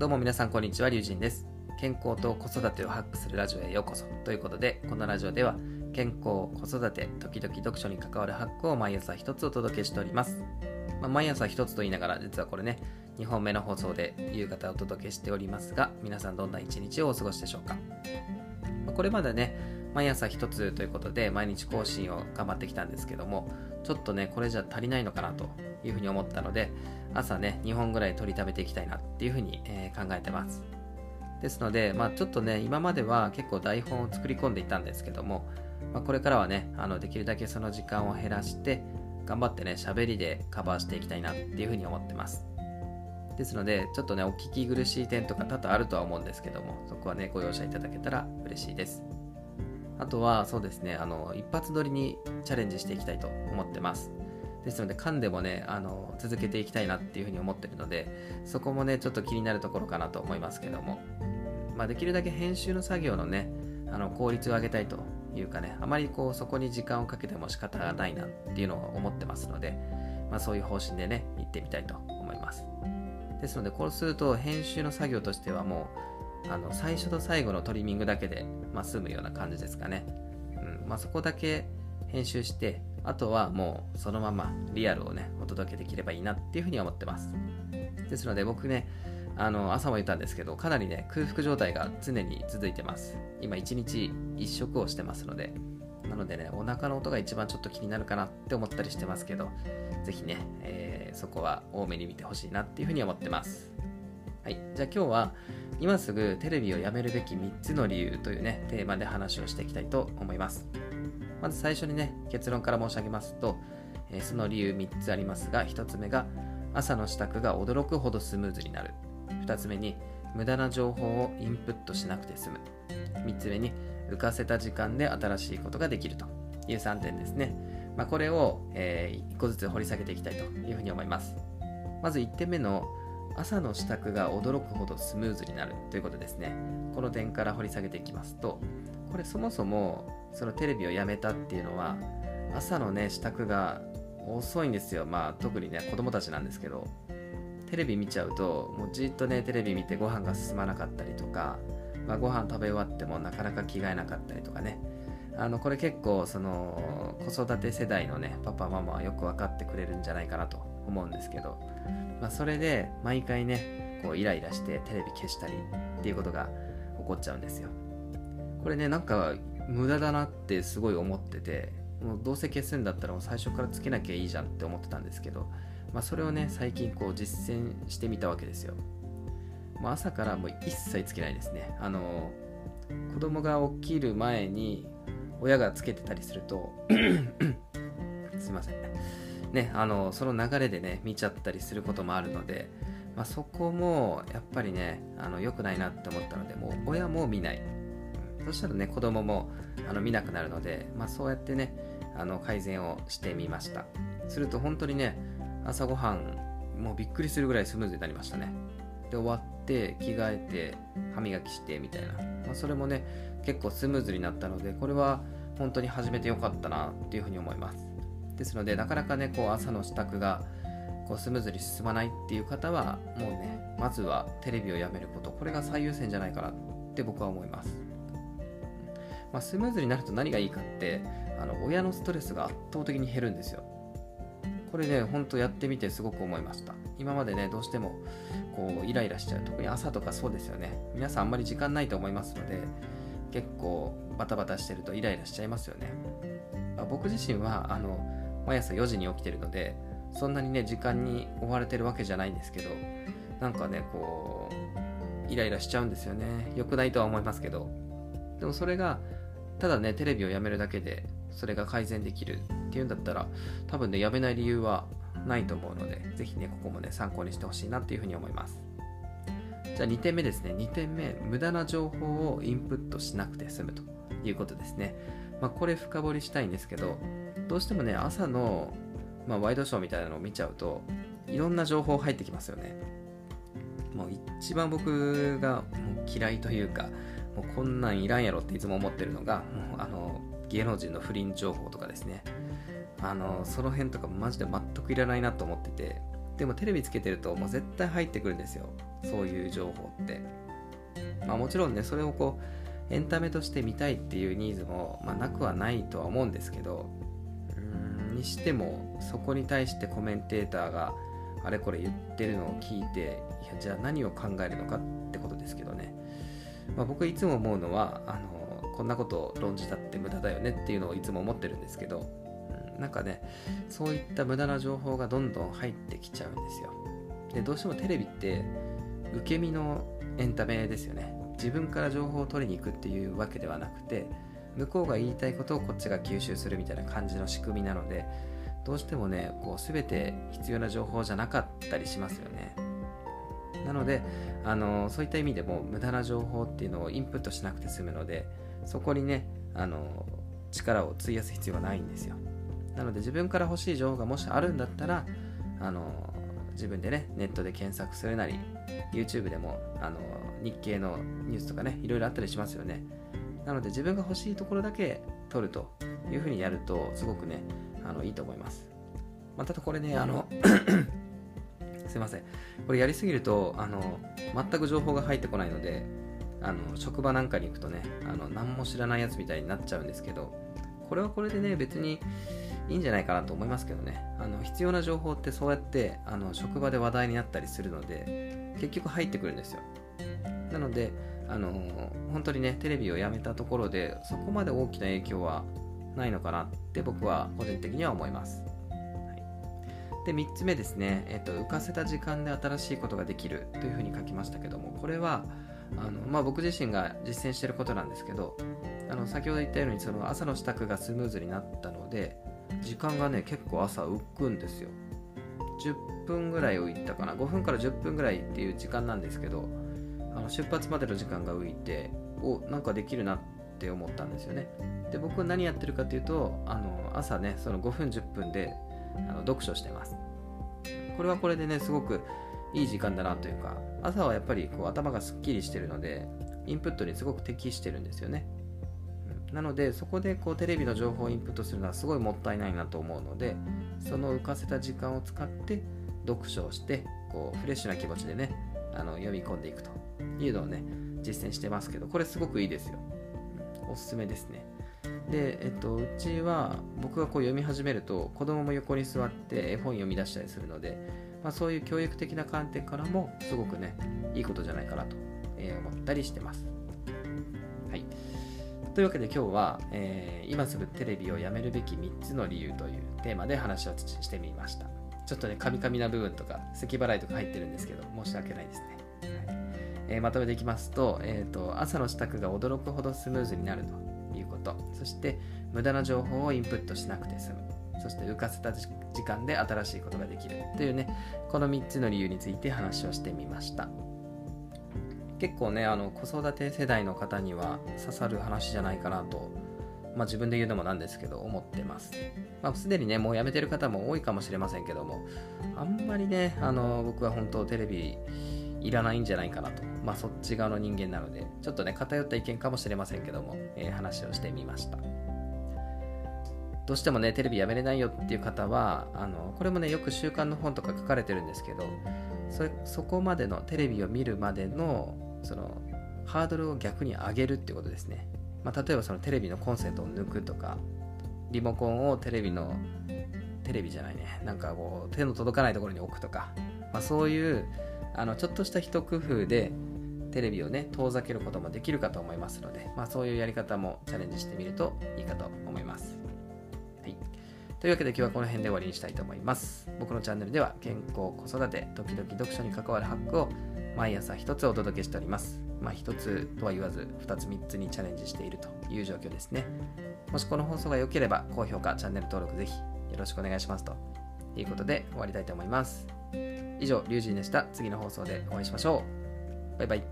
どうも皆さんこんにちは、リュウジンです。健康と子育てをハックするラジオへようこそということで、このラジオでは健康、子育て、時々読書に関わるハックを毎朝一つお届けしております。毎朝一つと言いながら、実はこれね、2本目の放送で夕方お届けしておりますが、皆さんどんな一日をお過ごしでしょうか。これまでね、毎朝一つということで毎日更新を頑張ってきたんですけども、ちょっとねこれじゃ足りないのかなというふうに思ったので、朝ね2本ぐらい取り食べていきたいなっていうふうに、考えてます。ですので、ちょっとね今までは結構台本を作り込んでいたんですけども、これからはねできるだけその時間を減らして頑張ってね喋りでカバーしていきたいなっていうふうに思ってます。ですのでちょっとねお聞き苦しい点とか多々あるとは思うんですけども、そこはねご容赦いただけたら嬉しいです。あとはそうですね、一発撮りにチャレンジしていきたいと思ってます。ですので噛んでもね続けていきたいなっていうふうに思ってるので、そこもねちょっと気になるところかなと思いますけども、できるだけ編集の作業のね効率を上げたいというかね、あまりこうそこに時間をかけても仕方がないなっていうのを思ってますので、そういう方針でね行ってみたいと思います。ですのでこうすると編集の作業としてはもう最初と最後のトリミングだけで、済むような感じですかね。そこだけ編集して、あとはもうそのままリアルをねお届けできればいいなっていうふうに思ってます。ですので僕ね朝も言ったんですけど、かなりね空腹状態が常に続いてます。今1日1食をしてますので、なのでねお腹の音が一番ちょっと気になるかなって思ったりしてますけど、ぜひね、そこは多めに見てほしいなっていうふうに思ってます。はい、じゃあ今日は今すぐテレビをやめるべき3つの理由というねテーマで話をしていきたいと思います。まず最初にね結論から申し上げますと、その理由3つありますが、1つ目が朝の支度が驚くほどスムーズになる、2つ目に無駄な情報をインプットしなくて済む、3つ目に浮かせた時間で新しいことができるという3点ですね。これを、1個ずつ掘り下げていきたいというふうに思います。まず1点目の朝の支度が驚くほどスムーズになるということですね。この点から掘り下げていきますと、これそもそもそのテレビをやめたっていうのは、朝のね支度が遅いんですよ。特にね子供たちなんですけど、テレビ見ちゃうともうじっとねテレビ見てご飯が進まなかったりとか、ご飯食べ終わってもなかなか着替えなかったりとかね、これ結構その子育て世代のねパパママはよく分かってくれるんじゃないかなと思うんですけど、それで毎回ねこうイライラしてテレビ消したりっていうことが起こっちゃうんですよ。これねなんか無駄だなってすごい思ってて、もうどうせ消すんだったらもう最初からつけなきゃいいじゃんって思ってたんですけど、それをね最近こう実践してみたわけですよ。朝からもう一切つけないですね。子供が起きる前に親がつけてたりするとすいませんね、その流れでね見ちゃったりすることもあるので、そこもやっぱりね良くないなって思ったので、もう親も見ない、そしたらね子供も見なくなるので、そうやってね改善をしてみました。すると本当にね朝ごはんもうびっくりするぐらいスムーズになりましたね。で終わって着替えて歯磨きしてみたいな、それもね結構スムーズになったので、これは本当に始めてよかったなっていうふうに思います。ですのでなかなかねこう朝の支度がこうスムーズに進まないっていう方は、もうねまずはテレビをやめること、これが最優先じゃないかなって僕は思います。スムーズになると何がいいかって、親のストレスが圧倒的に減るんですよ。これね本当やってみてすごく思いました。今までねどうしてもこうイライラしちゃう、特に朝とかそうですよね。皆さんあんまり時間ないと思いますので、結構バタバタしてるとイライラしちゃいますよね。僕自身は毎朝4時に起きてるので、そんなにね時間に追われてるわけじゃないんですけど、なんかねこうイライラしちゃうんですよね。良くないとは思いますけど、でもそれがただねテレビをやめるだけでそれが改善できるっていうんだったら、多分ねやめない理由はないと思うので、ぜひねここもね参考にしてほしいなっていうふうに思います。じゃあ2点目ですね。2点目、無駄な情報をインプットしなくて済むということですね。これ深掘りしたいんですけど、どうしてもね朝の、ワイドショーみたいなのを見ちゃうといろんな情報入ってきますよね。もう一番僕がもう嫌いというか、もうこんなんいらんやろっていつも思ってるのが、もう芸能人の不倫情報とかですね。その辺とかマジで全くいらないなと思ってて、でもテレビつけてるともう絶対入ってくるんですよ、そういう情報って。まあもちろんね、それをこうエンタメとして見たいっていうニーズも、まあ、なくはないとは思うんですけど、にしてもそこに対してコメンテーターがあれこれ言ってるのを聞いて、いやじゃあ何を考えるのかってことですけどね。まあ、僕いつも思うのはこんなことを論じたって無駄だよねっていうのをいつも思ってるんですけど、なんかね、そういった無駄な情報がどんどん入ってきちゃうんですよ。でどうしてもテレビって受け身のエンタメですよね。自分から情報を取りに行くっていうわけではなくて、向こうが言いたいことをこっちが吸収するみたいな感じの仕組みなので、どうしてもねこう全て必要な情報じゃなかったりしますよね。なのでそういった意味でも無駄な情報っていうのをインプットしなくて済むので、そこにね力を費やす必要がないんですよ。なので自分から欲しい情報がもしあるんだったら自分でねネットで検索するなり YouTube でも日経のニュースとかねいろいろあったりしますよね。なので自分が欲しいところだけ取るというふうにやるとすごくねいいと思います。まあ、ただこれねすいません、これやりすぎると全く情報が入ってこないので職場なんかに行くとね何も知らないやつみたいになっちゃうんですけど、これはこれでね別にいいんじゃないかなと思いますけどね。必要な情報ってそうやって職場で話題になったりするので結局入ってくるんですよ。なので本当にねテレビをやめたところでそこまで大きな影響はないのかなって僕は個人的には思います。はい、で3つ目ですね、浮かせた時間で新しいことができるというふうに書きましたけども、これはまあ、僕自身が実践していることなんですけど、先ほど言ったようにその朝の支度がスムーズになったので時間がね結構朝浮くんですよ。10分ぐらい浮いたかな、5分から10分ぐらいっていう時間なんですけど、出発までの時間が浮いてなんかできるなって思ったんですよね。で僕は何やってるかっていうと朝ねその5分10分で読書してます。これはこれでねすごくいい時間だなというか、朝はやっぱりこう頭がすっきりしてるのでインプットにすごく適してるんですよね。なのでそこでこうテレビの情報をインプットするのはすごいもったいないなと思うので、その浮かせた時間を使って読書をしてこうフレッシュな気持ちでね読み込んでいくというのをね実践してますけど、これすごくいいですよ。おすすめですね。でうちは僕がこう読み始めると子供も横に座って絵本読み出したりするので、まあ、そういう教育的な観点からもすごくねいいことじゃないかなと思ったりしてます。はい、というわけで今日は、今すぐテレビをやめるべき3つの理由というテーマで話をしてみました。ちょっとねカミカミな部分とか咳払いとか入ってるんですけど申し訳ないですね。はい、まとめていきますと、朝の支度が驚くほどスムーズになるということ、そして無駄な情報をインプットしなくて済む、そして浮かせた時間で新しいことができるというね、この3つの理由について話をしてみました。結構ね子育て世代の方には刺さる話じゃないかなと、まあ、自分で言うのもなんですけど思ってます。まあ、すでにねもうやめてる方も多いかもしれませんけども、あんまりね僕は本当テレビいらないんじゃないかなと、まあ、そっち側の人間なのでちょっとね偏った意見かもしれませんけども、話をしてみました。どうしてもねテレビやめれないよっていう方はこれもねよく習慣の本とか書かれてるんですけど、そこまでのテレビを見るまでのそのハードルを逆に上げるっていうことですね。まあ、例えばそのテレビのコンセントを抜くとか、リモコンをテレビじゃないねなんかこう手の届かないところに置くとか、まあ、そういうちょっとした一工夫でテレビをね遠ざけることもできるかと思いますので、まあ、そういうやり方もチャレンジしてみるといいかと思います。はい、というわけで今日はこの辺で終わりにしたいと思います。僕のチャンネルでは健康、子育て、時々読書に関わるハックを毎朝一つお届けしております。まあ、一つとは言わず2つ3つにチャレンジしているという状況ですね。もしこの放送が良ければ高評価、チャンネル登録ぜひよろしくお願いしますということで終わりたいと思います。以上、リュウジンでした。次の放送でお会いしましょう。バイバイ。